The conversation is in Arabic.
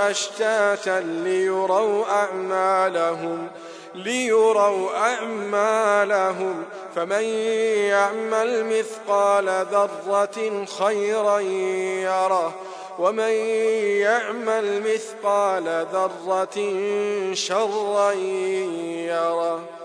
أشتاتا ليروا أعمالهم فمن يعمل مثقال ذرة خيرا يره ومن يعمل مثقال ذرة شرا يره.